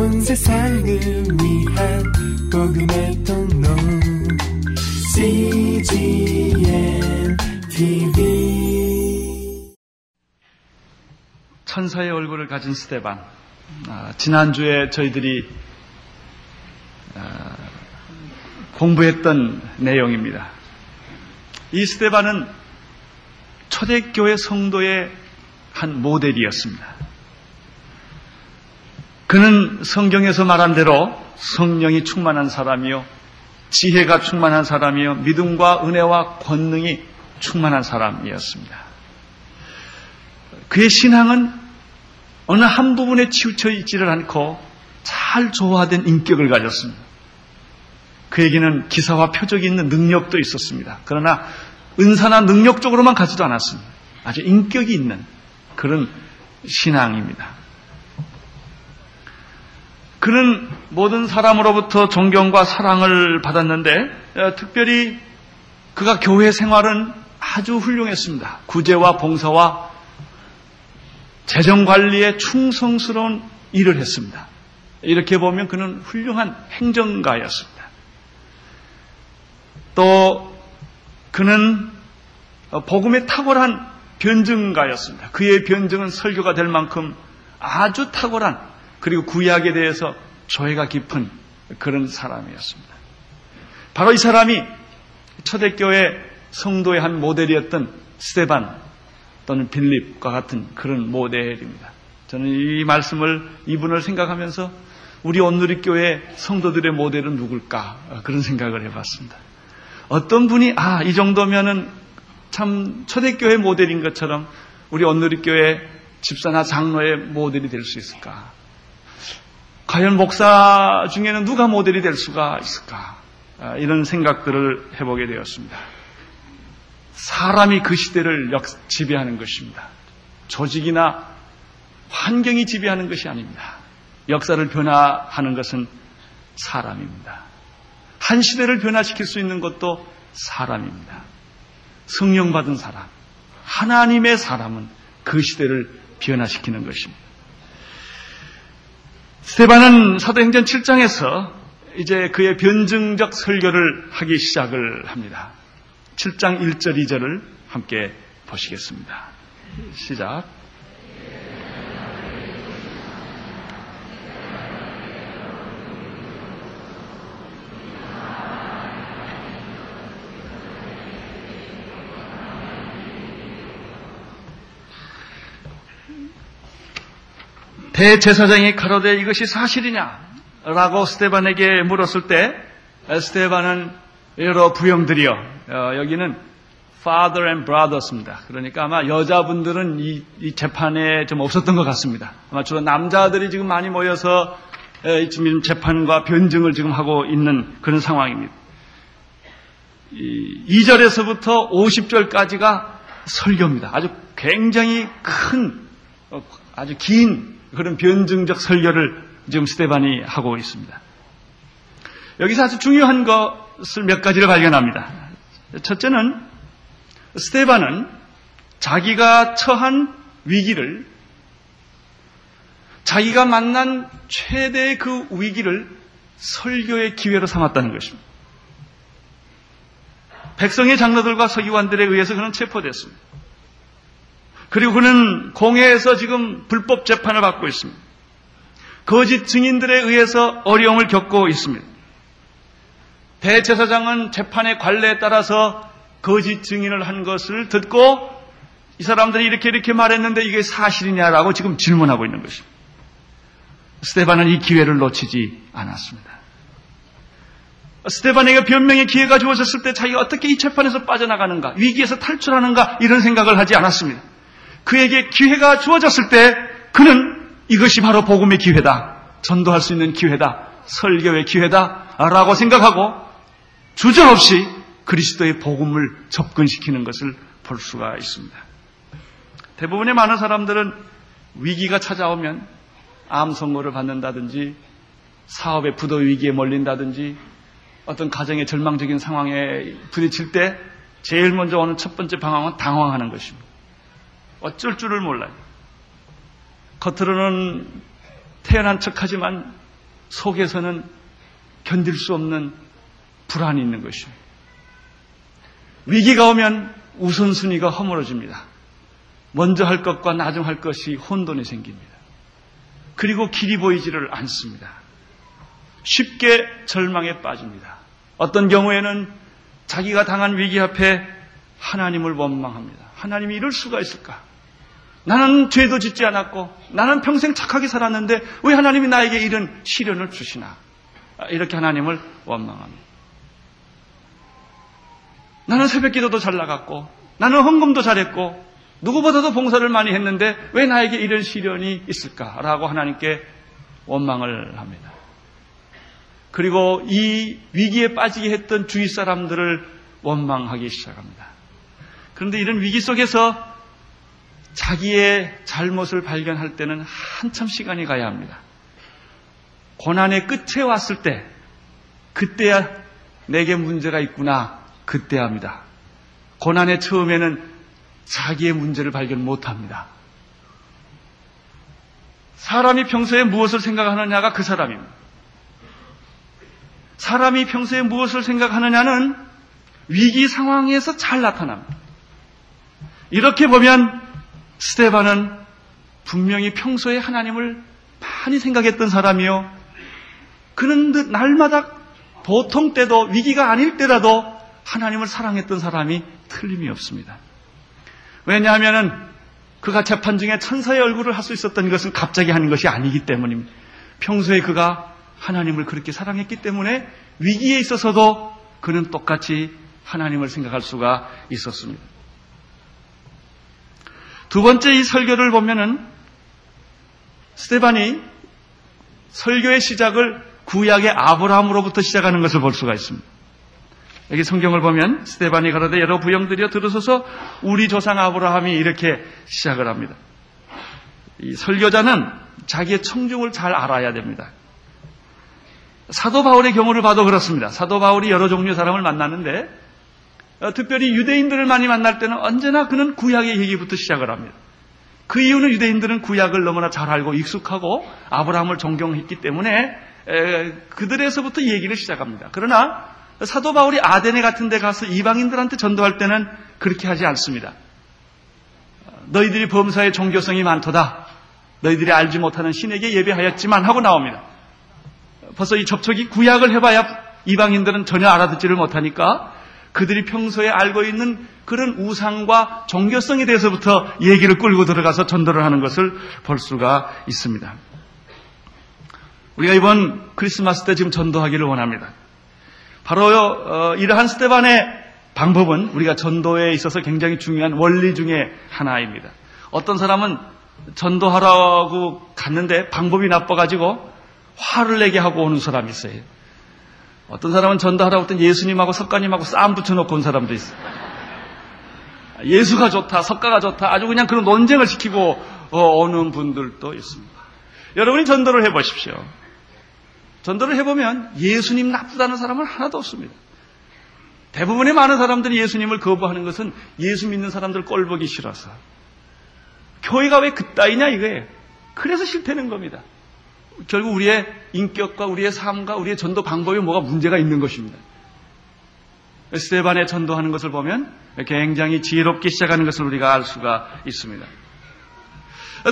온 세상을 위한 복음의 통로 CGNTV. 천사의 얼굴을 가진 스데반. 지난주에 저희들이 공부했던 내용입니다. 이 스데반은 초대교회 성도의 한 모델이었습니다. 그는 성경에서 말한 대로 성령이 충만한 사람이요, 지혜가 충만한 사람이요, 믿음과 은혜와 권능이 충만한 사람이었습니다. 그의 신앙은 어느 한 부분에 치우쳐 있지를 않고 잘 조화된 인격을 가졌습니다. 그에게는 기사와 표적이 있는 능력도 있었습니다. 그러나 은사나 능력 쪽으로만 가지도 않았습니다. 아주 인격이 있는 그런 신앙입니다. 그는 모든 사람으로부터 존경과 사랑을 받았는데, 특별히 그가 교회 생활은 아주 훌륭했습니다. 구제와 봉사와 재정관리에 충성스러운 일을 했습니다. 이렇게 보면 그는 훌륭한 행정가였습니다. 또 그는 복음의 탁월한 변증가였습니다. 그의 변증은 설교가 될 만큼 아주 탁월한, 그리고 구약에 대해서 조예가 깊은 그런 사람이었습니다. 바로 이 사람이 초대교회 성도의 한 모델이었던 스데반 또는 빌립과 같은 그런 모델입니다. 저는 이 말씀을, 이분을 생각하면서 우리 온누리교회 성도들의 모델은 누굴까, 그런 생각을 해봤습니다. 어떤 분이 이 정도면은 참 초대교회 모델인 것처럼 우리 온누리교회 집사나 장로의 모델이 될 수 있을까? 과연 목사 중에는 누가 모델이 될 수가 있을까? 이런 생각들을 해보게 되었습니다. 사람이 그 시대를 지배하는 것입니다. 조직이나 환경이 지배하는 것이 아닙니다. 역사를 변화하는 것은 사람입니다. 한 시대를 변화시킬 수 있는 것도 사람입니다. 성령 받은 사람, 하나님의 사람은 그 시대를 변화시키는 것입니다. 스데반은 사도행전 7장에서 이제 그의 변증적 설교를 하기 시작을 합니다. 7장 1절 2절을 함께 보시겠습니다. 시작. 대제사장이 가로되 이것이 사실이냐? 라고 스데반에게 물었을 때, 스데반은 여러 부형들이요. 여기는 father and brothers입니다. 그러니까 아마 여자분들은 이 재판에 좀 없었던 것 같습니다. 아마 주로 남자들이 지금 많이 모여서 지금 재판과 변증을 지금 하고 있는 그런 상황입니다. 2절에서부터 50절까지가 설교입니다. 아주 굉장히 큰, 아주 긴 그런 변증적 설교를 지금 스데반이 하고 있습니다. 여기서 아주 중요한 것을 몇 가지를 발견합니다. 첫째는 스데반은 자기가 처한 위기를, 자기가 만난 최대의 그 위기를 설교의 기회로 삼았다는 것입니다. 백성의 장로들과 서기관들에 의해서 그는 체포됐습니다. 그리고 그는 공회에서 지금 불법 재판을 받고 있습니다. 거짓 증인들에 의해서 어려움을 겪고 있습니다. 대제사장은 재판의 관례에 따라서 거짓 증인을 한 것을 듣고 이 사람들이 이렇게 말했는데 이게 사실이냐라고 지금 질문하고 있는 것입니다. 스데반은 이 기회를 놓치지 않았습니다. 스데반에게 변명의 기회가 주어졌을 때 자기가 어떻게 이 재판에서 빠져나가는가, 위기에서 탈출하는가, 이런 생각을 하지 않았습니다. 그에게 기회가 주어졌을 때 그는 이것이 바로 복음의 기회다, 전도할 수 있는 기회다, 설교의 기회다라고 생각하고 주저없이 그리스도의 복음을 접근시키는 것을 볼 수가 있습니다. 대부분의 많은 사람들은 위기가 찾아오면 암 선고를 받는다든지, 사업의 부도 위기에 몰린다든지, 어떤 가정의 절망적인 상황에 부딪힐 때 제일 먼저 오는 첫 번째 방황은 당황하는 것입니다. 어쩔 줄을 몰라요. 겉으로는 태연한 척하지만 속에서는 견딜 수 없는 불안이 있는 것이에요. 위기가 오면 우선순위가 허물어집니다. 먼저 할 것과 나중 할 것이 혼돈이 생깁니다. 그리고 길이 보이지를 않습니다. 쉽게 절망에 빠집니다. 어떤 경우에는 자기가 당한 위기 앞에 하나님을 원망합니다. 하나님이 이럴 수가 있을까? 나는 죄도 짓지 않았고 나는 평생 착하게 살았는데 왜 하나님이 나에게 이런 시련을 주시나? 이렇게 하나님을 원망합니다. 나는 새벽기도도 잘 나갔고 나는 헌금도 잘했고 누구보다도 봉사를 많이 했는데 왜 나에게 이런 시련이 있을까라고 하나님께 원망을 합니다. 그리고 이 위기에 빠지게 했던 주위 사람들을 원망하기 시작합니다. 그런데 이런 위기 속에서 자기의 잘못을 발견할 때는 한참 시간이 가야 합니다. 고난의 끝에 왔을 때 그때야 내게 문제가 있구나 그때 합니다. 고난의 처음에는 자기의 문제를 발견 못합니다. 사람이 평소에 무엇을 생각하느냐가 그 사람입니다. 사람이 평소에 무엇을 생각하느냐는 위기 상황에서 잘 나타납니다. 이렇게 보면 스데반은 분명히 평소에 하나님을 많이 생각했던 사람이요. 그는 날마다 보통 때도 위기가 아닐 때라도 하나님을 사랑했던 사람이 틀림이 없습니다. 왜냐하면 그가 재판 중에 천사의 얼굴을 할 수 있었던 것은 갑자기 하는 것이 아니기 때문입니다. 평소에 그가 하나님을 그렇게 사랑했기 때문에 위기에 있어서도 그는 똑같이 하나님을 생각할 수가 있었습니다. 두 번째 이 설교를 보면은 스데반이 설교의 시작을 구약의 아브라함으로부터 시작하는 것을 볼 수가 있습니다. 여기 성경을 보면 스데반이 가로되 여러 부형들이여 들으소서 우리 조상 아브라함이 이렇게 시작을 합니다. 이 설교자는 자기의 청중을 잘 알아야 됩니다. 사도 바울의 경우를 봐도 그렇습니다. 사도 바울이 여러 종류의 사람을 만났는데 특별히 유대인들을 많이 만날 때는 언제나 그는 구약의 얘기부터 시작을 합니다. 그 이유는 유대인들은 구약을 너무나 잘 알고 익숙하고 아브라함을 존경했기 때문에 그들에서부터 얘기를 시작합니다. 그러나 사도 바울이 아데네 같은 데 가서 이방인들한테 전도할 때는 그렇게 하지 않습니다. 너희들이 범사에 종교성이 많도다. 너희들이 알지 못하는 신에게 예배하였지만 하고 나옵니다. 벌써 이 접촉이 구약을 해봐야 이방인들은 전혀 알아듣지를 못하니까 그들이 평소에 알고 있는 그런 우상과 종교성에 대해서부터 얘기를 끌고 들어가서 전도를 하는 것을 볼 수가 있습니다. 우리가 이번 크리스마스 때 지금 전도하기를 원합니다. 바로 이러한 스데반의 방법은 우리가 전도에 있어서 굉장히 중요한 원리 중에 하나입니다. 어떤 사람은 전도하라고 갔는데 방법이 나빠가지고 화를 내게 하고 오는 사람이 있어요. 어떤 사람은 전도하라고 했더니 예수님하고 석가님하고 싸움 붙여놓고 온 사람도 있어요. 예수가 좋다, 석가가 좋다, 아주 그냥 그런 논쟁을 시키고 오는 분들도 있습니다. 여러분이 전도를 해보십시오. 전도를 해보면 예수님 나쁘다는 사람은 하나도 없습니다. 대부분의 많은 사람들이 예수님을 거부하는 것은 예수 믿는 사람들 꼴보기 싫어서. 교회가 왜 그따위냐 이거예요. 그래서 싫다는 겁니다. 결국 우리의 인격과 우리의 삶과 우리의 전도 방법에 뭐가 문제가 있는 것입니다. 스데반의 전도하는 것을 보면 굉장히 지혜롭게 시작하는 것을 우리가 알 수가 있습니다.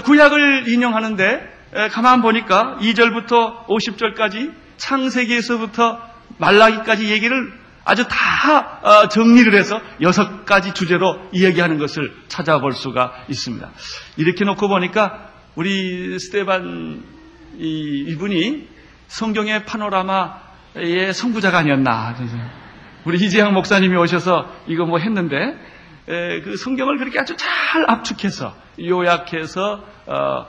구약을 인용하는데 가만 보니까 2절부터 50절까지 창세기에서부터 말라기까지 얘기를 아주 다 정리를 해서 6가지 주제로 이야기하는 것을 찾아볼 수가 있습니다. 이렇게 놓고 보니까 우리 스데반 이분이 성경의 파노라마의 선구자가 아니었나. 우리 이재학 목사님이 오셔서 이거 뭐 했는데 그 성경을 그렇게 아주 잘 압축해서 요약해서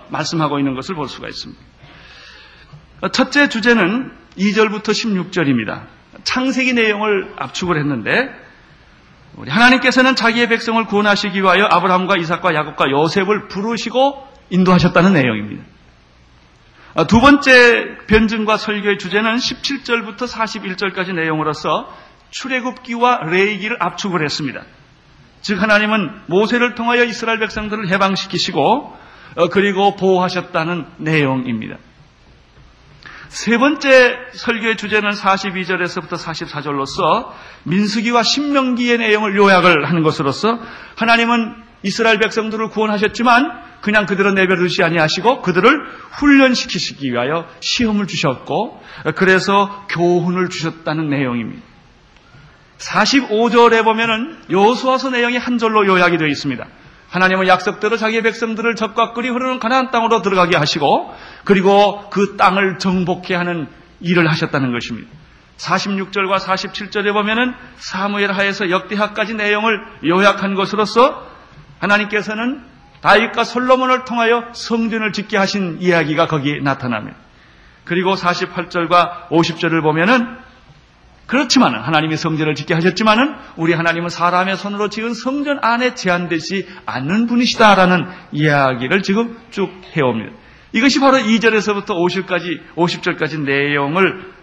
말씀하고 있는 것을 볼 수가 있습니다. 첫째 주제는 2절부터 16절입니다. 창세기 내용을 압축을 했는데 우리 하나님께서는 자기의 백성을 구원하시기 위하여 아브라함과 이삭과 야곱과 요셉을 부르시고 인도하셨다는 내용입니다. 두 번째 변증과 설교의 주제는 17절부터 41절까지 내용으로서 출애굽기와 레위기를 압축을 했습니다. 즉 하나님은 모세를 통하여 이스라엘 백성들을 해방시키시고 그리고 보호하셨다는 내용입니다. 세 번째 설교의 주제는 42절에서부터 44절로서 민수기와 신명기의 내용을 요약을 하는 것으로서 하나님은 이스라엘 백성들을 구원하셨지만 그냥 그들은 내버려두지 아니하시고 그들을 훈련시키시기 위하여 시험을 주셨고 그래서 교훈을 주셨다는 내용입니다. 45절에 보면은 여호수아서 내용이 한 절로 요약이 되어 있습니다. 하나님은 약속대로 자기의 백성들을 적과 꿀이 흐르는 가나안 땅으로 들어가게 하시고 그리고 그 땅을 정복해 하는 일을 하셨다는 것입니다. 46절과 47절에 보면은 사무엘 하에서 역대하까지 내용을 요약한 것으로서 하나님께서는 다윗과 솔로몬을 통하여 성전을 짓게 하신 이야기가 거기에 나타납니다. 그리고 48절과 50절을 보면은 그렇지만 하나님이 성전을 짓게 하셨지만은 우리 하나님은 사람의 손으로 지은 성전 안에 제한되지 않는 분이시다라는 이야기를 지금 쭉 해옵니다. 이것이 바로 2절에서부터 50절까지 내용을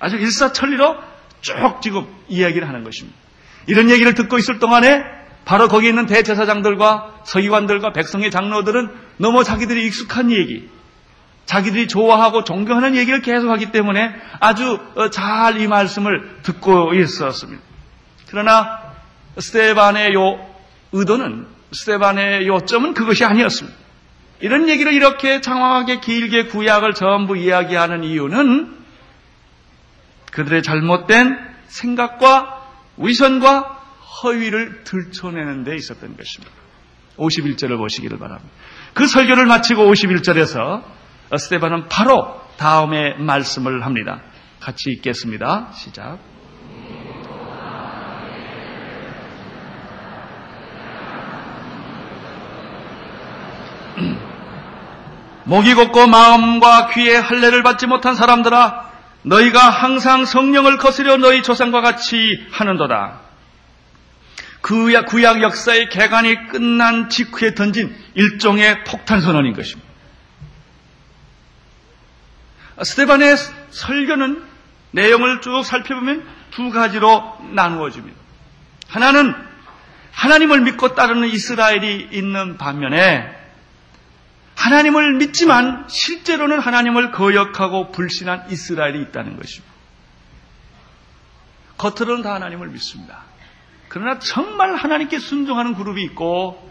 아주 일사천리로 쭉 지금 이야기를 하는 것입니다. 이런 얘기를 듣고 있을 동안에 바로 거기 있는 대제사장들과 서기관들과 백성의 장로들은 너무 자기들이 익숙한 얘기, 자기들이 좋아하고 존경하는 얘기를 계속하기 때문에 아주 잘 이 말씀을 듣고 있었습니다. 그러나 스데반의 스데반의 요점은 그것이 아니었습니다. 이런 얘기를 이렇게 장황하게 길게 구약을 전부 이야기하는 이유는 그들의 잘못된 생각과 위선과 허위를 들춰내는 데 있었던 것입니다. 51절을 보시기를 바랍니다. 그 설교를 마치고 51절에서 스데반은 바로 다음의 말씀을 합니다. 같이 읽겠습니다. 시작. 목이 곧고 마음과 귀에 할례를 받지 못한 사람들아, 너희가 항상 성령을 거스려 너희 조상과 같이 하는도다. 그 구약 역사의 개간이 끝난 직후에 던진 일종의 폭탄 선언인 것입니다. 스데반의 설교는 내용을 쭉 살펴보면 두 가지로 나누어집니다. 하나는 하나님을 믿고 따르는 이스라엘이 있는 반면에 하나님을 믿지만 실제로는 하나님을 거역하고 불신한 이스라엘이 있다는 것입니다. 겉으로는 다 하나님을 믿습니다. 그러나 정말 하나님께 순종하는 그룹이 있고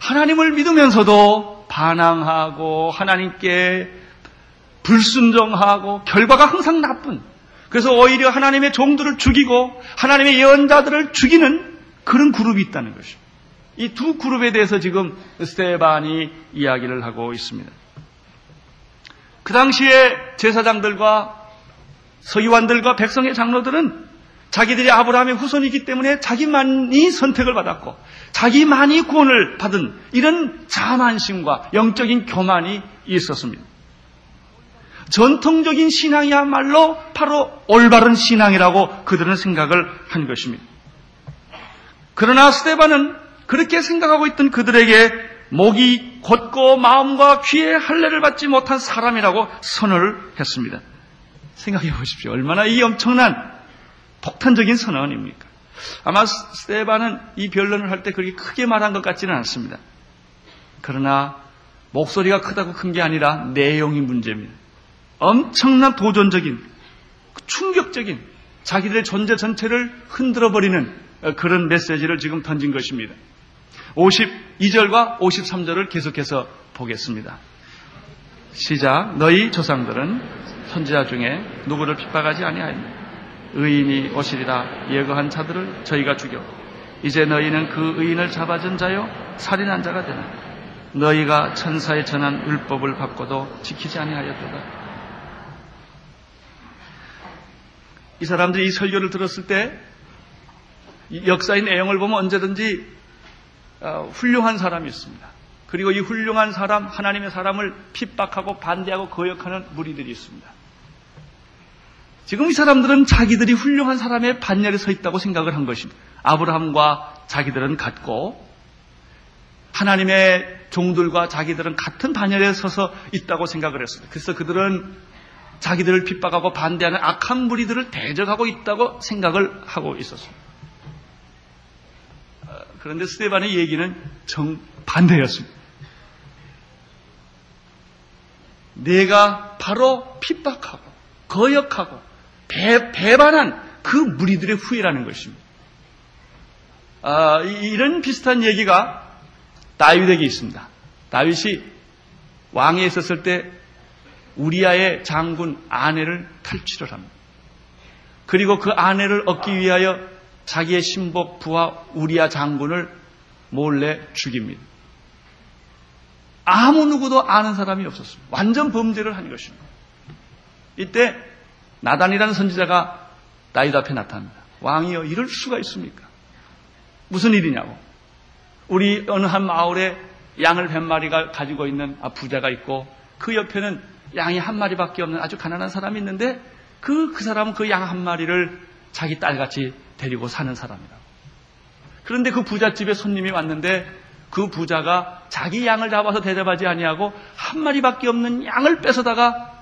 하나님을 믿으면서도 반항하고 하나님께 불순종하고 결과가 항상 나쁜, 그래서 오히려 하나님의 종들을 죽이고 하나님의 예언자들을 죽이는 그런 그룹이 있다는 것입니다. 이 두 그룹에 대해서 지금 스데반이 이야기를 하고 있습니다. 그 당시에 제사장들과 서기관들과 백성의 장로들은 자기들이 아브라함의 후손이기 때문에 자기만이 선택을 받았고 자기만이 구원을 받은 이런 자만심과 영적인 교만이 있었습니다. 전통적인 신앙이야말로 바로 올바른 신앙이라고 그들은 생각을 한 것입니다. 그러나 스데반은 그렇게 생각하고 있던 그들에게 목이 곧고 마음과 귀에 할례를 받지 못한 사람이라고 선언을 했습니다. 생각해 보십시오. 얼마나 이 엄청난 폭탄적인 선언입니까? 아마 스데반은 이 변론을 할 때 그렇게 크게 말한 것 같지는 않습니다. 그러나 목소리가 크다고 큰 게 아니라 내용이 문제입니다. 엄청난 도전적인, 충격적인, 자기들의 존재 전체를 흔들어버리는 그런 메시지를 지금 던진 것입니다. 52절과 53절을 계속해서 보겠습니다. 시작. 너희 조상들은 선지자 중에 누구를 핍박하지 아니하였느냐? 의인이 오시리라 예고한 자들을 저희가 죽여 이제 너희는 그 의인을 잡아준 자요 살인한 자가 되나? 너희가 천사의 전한 율법을 받고도 지키지 아니하였도다. 이 사람들이 이 설교를 들었을 때 역사의 내용을 보면 언제든지 훌륭한 사람이 있습니다. 그리고 이 훌륭한 사람, 하나님의 사람을 핍박하고 반대하고 거역하는 무리들이 있습니다. 지금 이 사람들은 자기들이 훌륭한 사람의 반열에 서 있다고 생각을 한 것입니다. 아브라함과 자기들은 같고 하나님의 종들과 자기들은 같은 반열에 서서 있다고 생각을 했습니다. 그래서 그들은 자기들을 핍박하고 반대하는 악한 무리들을 대적하고 있다고 생각을 하고 있었습니다. 그런데 스데반의 얘기는 정반대였습니다. 내가 바로 핍박하고 거역하고 배반한 그 무리들의 후예라는 것입니다. 이런 비슷한 얘기가 다윗에게 있습니다. 다윗이 왕에 있었을 때 우리아의 장군 아내를 탈취를 합니다. 그리고 그 아내를 얻기 위하여 자기의 신복 부하 우리아 장군을 몰래 죽입니다. 아무 누구도 아는 사람이 없었습니다. 완전 범죄를 한 것입니다. 이때 나단이라는 선지자가 다윗 앞에 나타납니다. 왕이여, 이럴 수가 있습니까? 무슨 일이냐고. 우리 어느 한 마을에 양을 100마리가 가지고 있는 부자가 있고, 그 옆에는 양이 한 마리밖에 없는 아주 가난한 사람이 있는데 그 사람은 그 양 한 마리를 자기 딸같이 데리고 사는 사람이다. 그런데 그 부잣집에 손님이 왔는데 그 부자가 자기 양을 잡아서 대접하지 아니하고 한 마리밖에 없는 양을 뺏어다가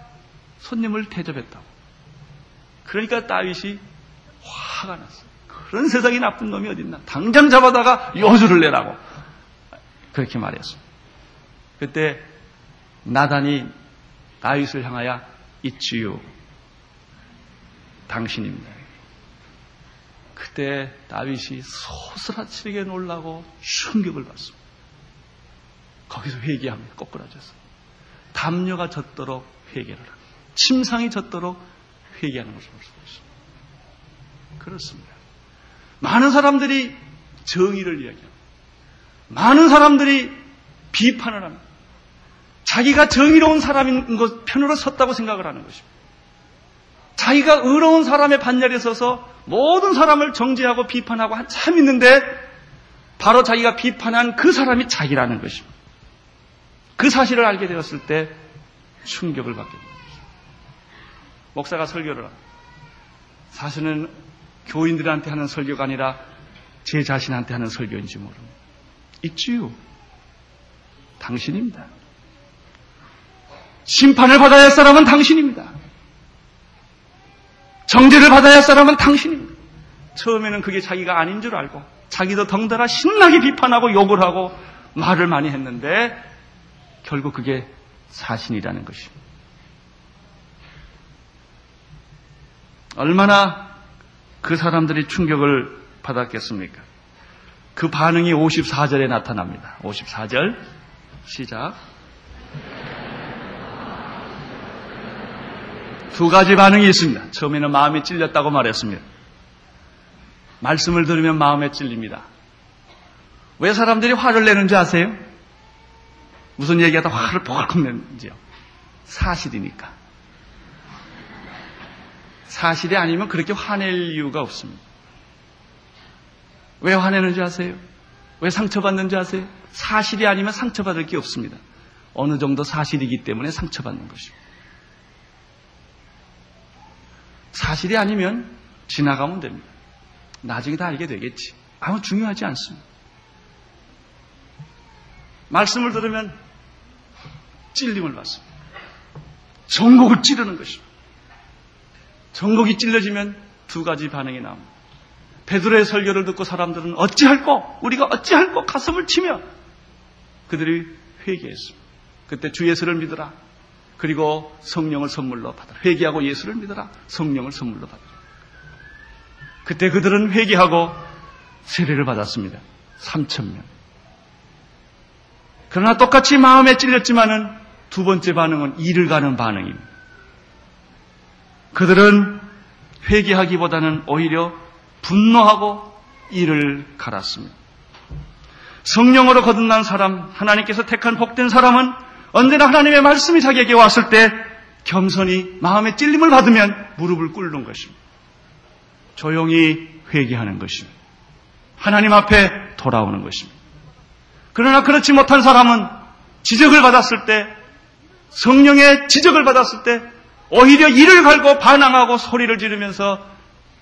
손님을 대접했다고. 그러니까 다윗이 화가 났어요. 그런 세상에 나쁜 놈이 어딨나. 당장 잡아다가 여주를 내라고 그렇게 말했어요. 그때 나단이 다윗을 향하여 있지요, 당신입니다. 그때 다윗이 소스라치게 놀라고 충격을 받습니다. 거기서 회개합니다. 꼬꾸라져서. 담요가 젖도록 회개를 합니다. 침상이 젖도록 회개하는 것을 볼 수 있습니다. 그렇습니다. 많은 사람들이 정의를 이야기합니다. 많은 사람들이 비판을 합니다. 자기가 정의로운 사람인 것 편으로 섰다고 생각을 하는 것입니다. 자기가 의로운 사람의 반열에 서서 모든 사람을 정죄하고 비판하고 한참 있는데 바로 자기가 비판한 그 사람이 자기라는 것입니다. 그 사실을 알게 되었을 때 충격을 받게 됩니다. 목사가 설교를 합니다. 사실은 교인들한테 하는 설교가 아니라 제 자신한테 하는 설교인지 모릅니다. 있지요, 당신입니다. 심판을 받아야 할 사람은 당신입니다. 정죄를 받아야 할 사람은 당신입니다. 처음에는 그게 자기가 아닌 줄 알고 자기도 덩달아 신나게 비판하고 욕을 하고 말을 많이 했는데 결국 그게 사신이라는 것입니다. 얼마나 그 사람들이 충격을 받았겠습니까? 그 반응이 54절에 나타납니다. 54절 시작. 두 가지 반응이 있습니다. 처음에는 마음이 찔렸다고 말했습니다. 말씀을 들으면 마음에 찔립니다. 왜 사람들이 화를 내는지 아세요? 무슨 얘기하다 화를 버럭 내는지요? 사실이니까. 사실이 아니면 그렇게 화낼 이유가 없습니다. 왜 화내는지 아세요? 왜 상처받는지 아세요? 사실이 아니면 상처받을 게 없습니다. 어느 정도 사실이기 때문에 상처받는 것입니다. 사실이 아니면 지나가면 됩니다. 나중에 다 알게 되겠지. 아무 중요하지 않습니다. 말씀을 들으면 찔림을 받습니다. 정곡을 찌르는 것입니다. 정곡이 찔려지면 두 가지 반응이 나옵니다. 베드로의 설교를 듣고 사람들은 어찌할꼬, 우리가 어찌할꼬 가슴을 치며 그들이 회개했습니다. 그때 주 예수를 믿으라. 그리고 성령을 선물로 받으라. 회개하고 예수를 믿으라. 성령을 선물로 받으라. 그때 그들은 회개하고 세례를 받았습니다. 3,000명. 그러나 똑같이 마음에 찔렸지만은 두 번째 반응은 이를 가는 반응입니다. 그들은 회개하기보다는 오히려 분노하고 이를 갈았습니다. 성령으로 거듭난 사람, 하나님께서 택한 복된 사람은 언제나 하나님의 말씀이 자기에게 왔을 때 겸손히 마음의 찔림을 받으면 무릎을 꿇는 것입니다. 조용히 회개하는 것입니다. 하나님 앞에 돌아오는 것입니다. 그러나 그렇지 못한 사람은 지적을 받았을 때, 성령의 지적을 받았을 때 오히려 이를 갈고 반항하고 소리를 지르면서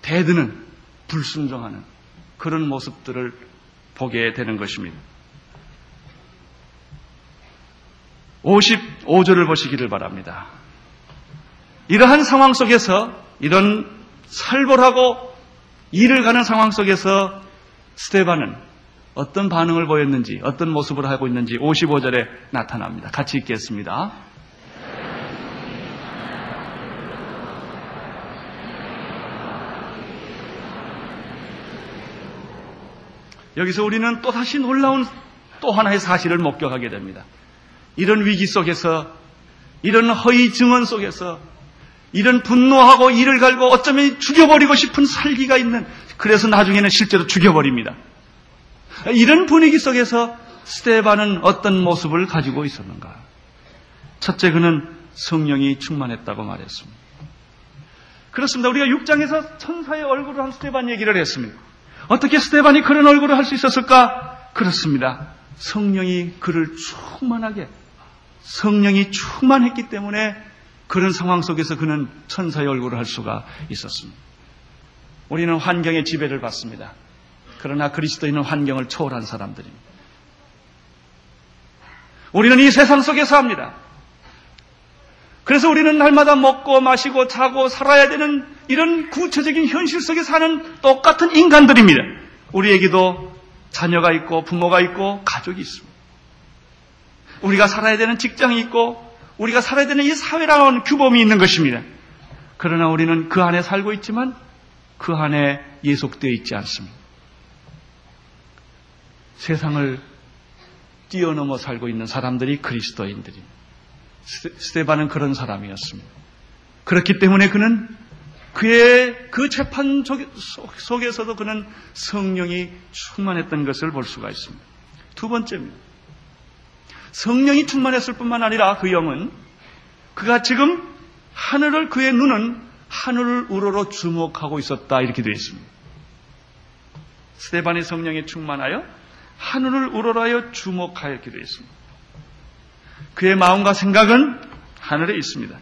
대드는, 불순종하는 그런 모습들을 보게 되는 것입니다. 55절을 보시기를 바랍니다. 이러한 상황 속에서, 이런 살벌하고 이를 가는 상황 속에서 스데반은 어떤 반응을 보였는지, 어떤 모습을 하고 있는지 55절에 나타납니다. 같이 읽겠습니다. 여기서 우리는 또다시 놀라운 또 하나의 사실을 목격하게 됩니다. 이런 위기 속에서, 이런 허위 증언 속에서, 이런 분노하고 이를 갈고 어쩌면 죽여버리고 싶은 살기가 있는, 그래서 나중에는 실제로 죽여버립니다. 이런 분위기 속에서 스데반은 어떤 모습을 가지고 있었는가? 첫째, 그는 성령이 충만했다고 말했습니다. 그렇습니다. 우리가 6장에서 천사의 얼굴을 한 스데반 얘기를 했습니다. 어떻게 스데반이 그런 얼굴을 할 수 있었을까? 그렇습니다. 성령이 그를 충만하게, 성령이 충만했기 때문에 그런 상황 속에서 그는 천사의 얼굴을 할 수가 있었습니다. 우리는 환경의 지배를 받습니다. 그러나 그리스도인은 환경을 초월한 사람들입니다. 우리는 이 세상 속에 삽니다. 그래서 우리는 날마다 먹고 마시고 자고 살아야 되는 이런 구체적인 현실 속에 사는 똑같은 인간들입니다. 우리에게도 자녀가 있고 부모가 있고 가족이 있습니다. 우리가 살아야 되는 직장이 있고 우리가 살아야 되는 이 사회라는 규범이 있는 것입니다. 그러나 우리는 그 안에 살고 있지만 그 안에 예속되어 있지 않습니다. 세상을 뛰어넘어 살고 있는 사람들이 그리스도인들입니다. 스데반은 그런 사람이었습니다. 그렇기 때문에 그는 그의 그 재판 속에서도 그는 성령이 충만했던 것을 볼 수가 있습니다. 두 번째입니다. 성령이 충만했을 뿐만 아니라 그 영은, 그가 지금 하늘을, 그의 눈은 하늘을 우러러 주목하고 있었다, 이렇게 되어 있습니다. 스데반이 성령에 충만하여 하늘을 우러러하여 주목하였게 되어 있습니다. 그의 마음과 생각은 하늘에 있습니다.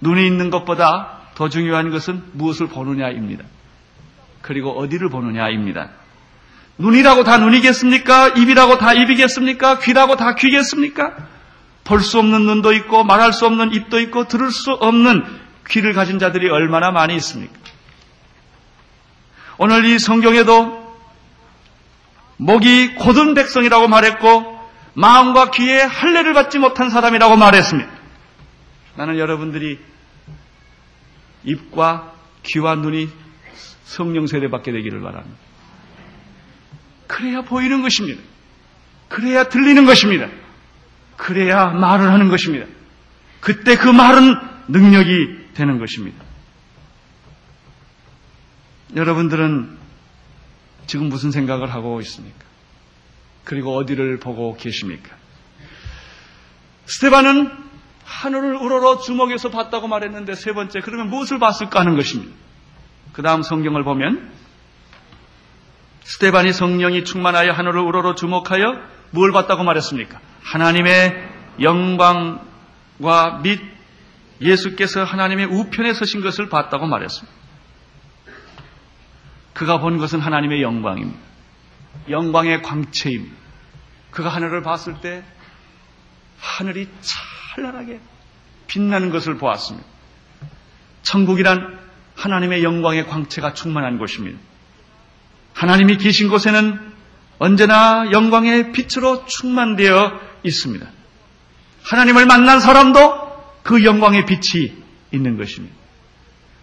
눈이 있는 것보다 더 중요한 것은 무엇을 보느냐입니다. 그리고 어디를 보느냐입니다. 눈이라고 다 눈이겠습니까? 입이라고 다 입이겠습니까? 귀라고 다 귀겠습니까? 볼 수 없는 눈도 있고 말할 수 없는 입도 있고 들을 수 없는 귀를 가진 자들이 얼마나 많이 있습니까? 오늘 이 성경에도 목이 곧은 백성이라고 말했고 마음과 귀에 할례를 받지 못한 사람이라고 말했습니다. 나는 여러분들이 입과 귀와 눈이 성령 세례받게 되기를 바랍니다. 그래야 보이는 것입니다. 그래야 들리는 것입니다. 그래야 말을 하는 것입니다. 그때 그 말은 능력이 되는 것입니다. 여러분들은 지금 무슨 생각을 하고 있습니까? 그리고 어디를 보고 계십니까? 스데반은 하늘을 우러러 주목해서 봤다고 말했는데, 세 번째, 그러면 무엇을 봤을까 하는 것입니다. 그 다음 성경을 보면 스데반이 성령이 충만하여 하늘을 우러러 주목하여 뭘 봤다고 말했습니까? 하나님의 영광과 및 예수께서 하나님의 우편에 서신 것을 봤다고 말했습니다. 그가 본 것은 하나님의 영광입니다. 영광의 광채임. 그가 하늘을 봤을 때 하늘이 찬란하게 빛나는 것을 보았습니다. 천국이란 하나님의 영광의 광채가 충만한 곳입니다. 하나님이 계신 곳에는 언제나 영광의 빛으로 충만되어 있습니다. 하나님을 만난 사람도 그 영광의 빛이 있는 것입니다.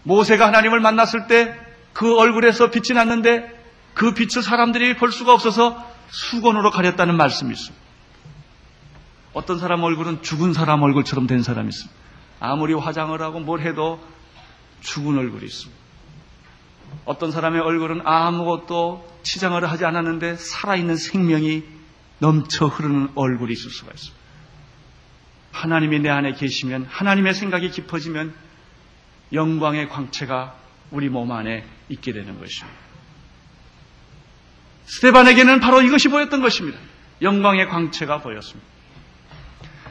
모세가 하나님을 만났을 때 그 얼굴에서 빛이 났는데 그 빛을 사람들이 볼 수가 없어서 수건으로 가렸다는 말씀이 있습니다. 어떤 사람 얼굴은 죽은 사람 얼굴처럼 된 사람이 있습니다. 아무리 화장을 하고 뭘 해도 죽은 얼굴이 있습니다. 어떤 사람의 얼굴은 아무것도 치장을 하지 않았는데 살아있는 생명이 넘쳐 흐르는 얼굴이 있을 수가 있습니다. 하나님이 내 안에 계시면, 하나님의 생각이 깊어지면 영광의 광채가 우리 몸 안에 있게 되는 것입니다. 스데반에게는 바로 이것이 보였던 것입니다. 영광의 광채가 보였습니다.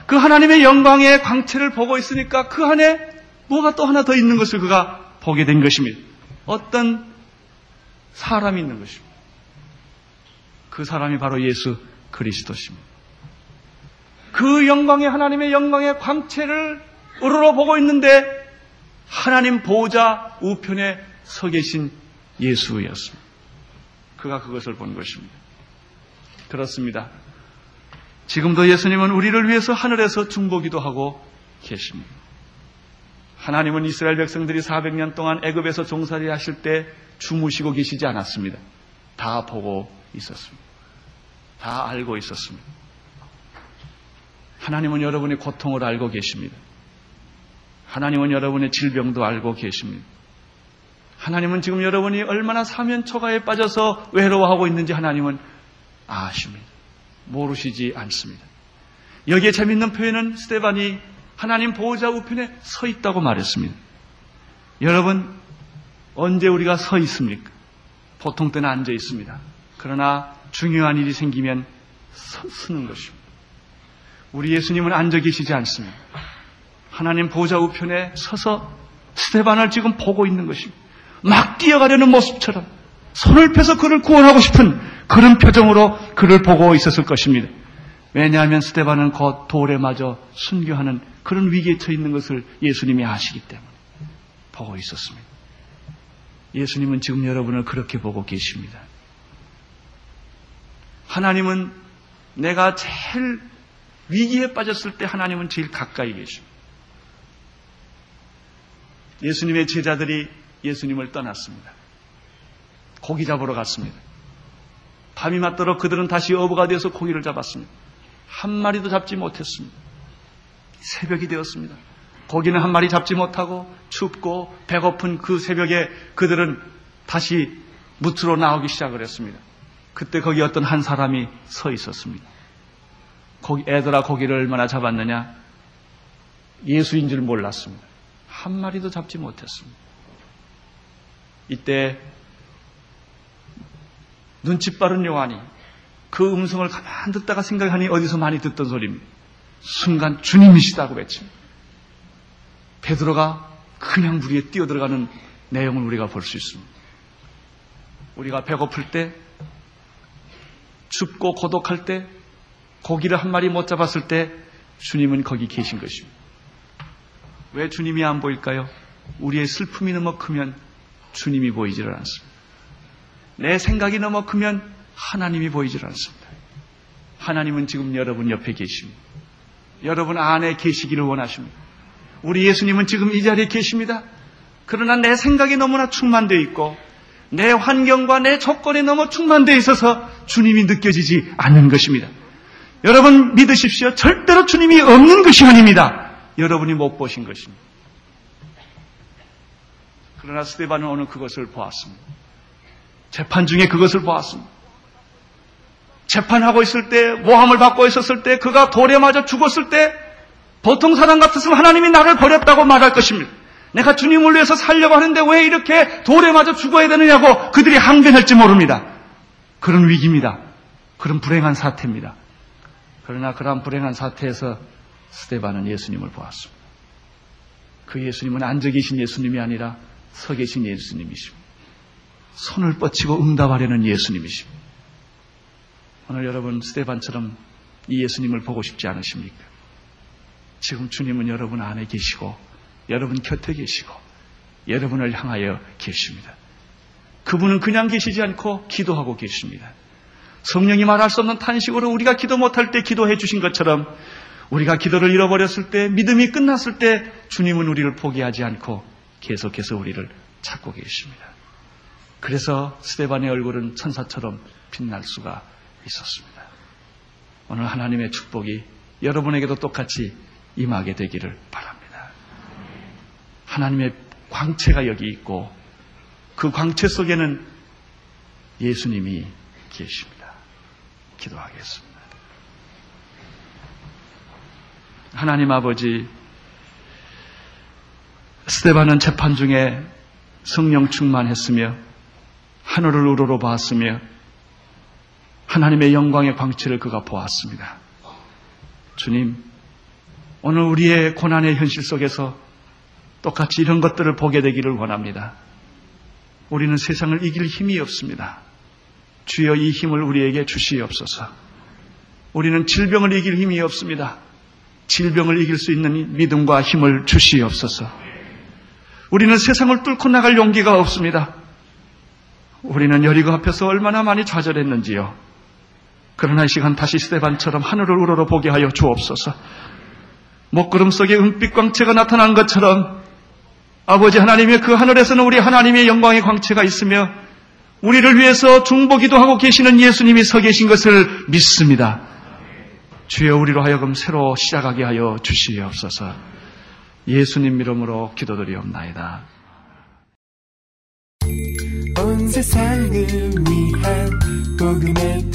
그 하나님의 영광의 광채를 보고 있으니까 그 안에 뭐가 또 하나 더 있는 것을 그가 보게 된 것입니다. 어떤 사람이 있는 것입니다. 그 사람이 바로 예수 그리스도십니다. 그 영광의, 하나님의 영광의 광채를 우러러 보고 있는데 하나님 보좌 우편에 서 계신 예수였습니다. 그가 그것을 본 것입니다. 그렇습니다. 지금도 예수님은 우리를 위해서 하늘에서 중보기도 하고 계십니다. 하나님은 이스라엘 백성들이 400년 동안 애굽에서 종살이 하실 때 주무시고 계시지 않았습니다. 다 보고 있었습니다. 다 알고 있었습니다. 하나님은 여러분의 고통을 알고 계십니다. 하나님은 여러분의 질병도 알고 계십니다. 하나님은 지금 여러분이 얼마나 사면초가에 빠져서 외로워하고 있는지 하나님은 아십니다. 모르시지 않습니다. 여기에 재밌는 표현은 스데반이 하나님 보호자 우편에 서 있다고 말했습니다. 여러분, 언제 우리가 서 있습니까? 보통 때는 앉아 있습니다. 그러나 중요한 일이 생기면 서는 것입니다. 우리 예수님은 앉아 계시지 않습니다. 하나님 보호자 우편에 서서 스데반을 지금 보고 있는 것입니다. 막 뛰어가려는 모습처럼 손을 펴서 그를 구원하고 싶은 그런 표정으로 그를 보고 있었을 것입니다. 왜냐하면 스데반은 곧 돌에 맞아 순교하는 그런 위기에 처해 있는 것을 예수님이 아시기 때문에 보고 있었습니다. 예수님은 지금 여러분을 그렇게 보고 계십니다. 하나님은 내가 제일 위기에 빠졌을 때 하나님은 제일 가까이 계십니다. 예수님의 제자들이 예수님을 떠났습니다. 고기 잡으러 갔습니다. 밤이 맞도록 그들은 다시 어부가 되어서 고기를 잡았습니다. 한 마리도 잡지 못했습니다. 새벽이 되었습니다. 고기는 한 마리 잡지 못하고 춥고 배고픈 그 새벽에 그들은 다시 무트로 나오기 시작을 했습니다. 그때 거기 어떤 한 사람이 서 있었습니다. 애들아, 고기를 얼마나 잡았느냐? 예수인 줄 몰랐습니다. 한 마리도 잡지 못했습니다. 이때 눈치 빠른 요한이 그 음성을 가만 듣다가 생각하니 어디서 많이 듣던 소리입니다. 순간 주님이시다고 외칩니다. 베드로가 그냥 무리에 뛰어들어가는 내용을 우리가 볼 수 있습니다. 우리가 배고플 때, 춥고 고독할 때, 고기를 한 마리 못 잡았을 때 주님은 거기 계신 것입니다. 왜 주님이 안 보일까요? 우리의 슬픔이 너무 크면 주님이 보이지를 않습니다. 내 생각이 너무 크면 하나님이 보이질 않습니다. 하나님은 지금 여러분 옆에 계십니다. 여러분 안에 계시기를 원하십니다. 우리 예수님은 지금 이 자리에 계십니다. 그러나 내 생각이 너무나 충만되어 있고 내 환경과 내 조건이 너무 충만되어 있어서 주님이 느껴지지 않는 것입니다. 여러분 믿으십시오. 절대로 주님이 없는 것이 아닙니다. 여러분이 못 보신 것입니다. 그러나 스데반은 오늘 그것을 보았습니다. 재판 중에 그것을 보았습니다. 재판하고 있을 때, 모함을 받고 있었을 때, 그가 돌에 맞아 죽었을 때 보통 사람 같았으면 하나님이 나를 버렸다고 말할 것입니다. 내가 주님을 위해서 살려고 하는데 왜 이렇게 돌에 맞아 죽어야 되느냐고 그들이 항변할지 모릅니다. 그런 위기입니다. 그런 불행한 사태입니다. 그러나 그런 불행한 사태에서 스데반은 예수님을 보았습니다. 그 예수님은 앉아 계신 예수님이 아니라 서 계신 예수님이십니다. 손을 뻗치고 응답하려는 예수님이십니다. 오늘 여러분 스데반처럼 이 예수님을 보고 싶지 않으십니까? 지금 주님은 여러분 안에 계시고 여러분 곁에 계시고 여러분을 향하여 계십니다. 그분은 그냥 계시지 않고 기도하고 계십니다. 성령이 말할 수 없는 탄식으로 우리가 기도 못할 때 기도해 주신 것처럼 우리가 기도를 잃어버렸을 때, 믿음이 끝났을 때 주님은 우리를 포기하지 않고 계속해서 우리를 찾고 계십니다. 그래서 스데반의 얼굴은 천사처럼 빛날 수가 있었습니다. 오늘 하나님의 축복이 여러분에게도 똑같이 임하게 되기를 바랍니다. 하나님의 광채가 여기 있고 그 광채 속에는 예수님이 계십니다. 기도하겠습니다. 하나님 아버지, 스데반은 재판 중에 성령 충만했으며 하늘을 우러러 봤으며 하나님의 영광의 광채를 그가 보았습니다. 주님, 오늘 우리의 고난의 현실 속에서 똑같이 이런 것들을 보게 되기를 원합니다. 우리는 세상을 이길 힘이 없습니다. 주여, 이 힘을 우리에게 주시옵소서. 우리는 질병을 이길 힘이 없습니다. 질병을 이길 수 있는 믿음과 힘을 주시옵소서. 우리는 세상을 뚫고 나갈 용기가 없습니다. 우리는 여리고 앞에서 얼마나 많이 좌절했는지요. 그러나 이 시간 다시 스데반처럼 하늘을 우러러 보게 하여 주옵소서. 먹구름 속에 은빛 광채가 나타난 것처럼 아버지 하나님의 그 하늘에서는 우리 하나님의 영광의 광채가 있으며 우리를 위해서 중보기도하고 계시는 예수님이 서 계신 것을 믿습니다. 주여 우리로 하여금 새로 시작하게 하여 주시옵소서. 예수님 이름으로 기도드리옵나이다. 온 세상을 위한 복음의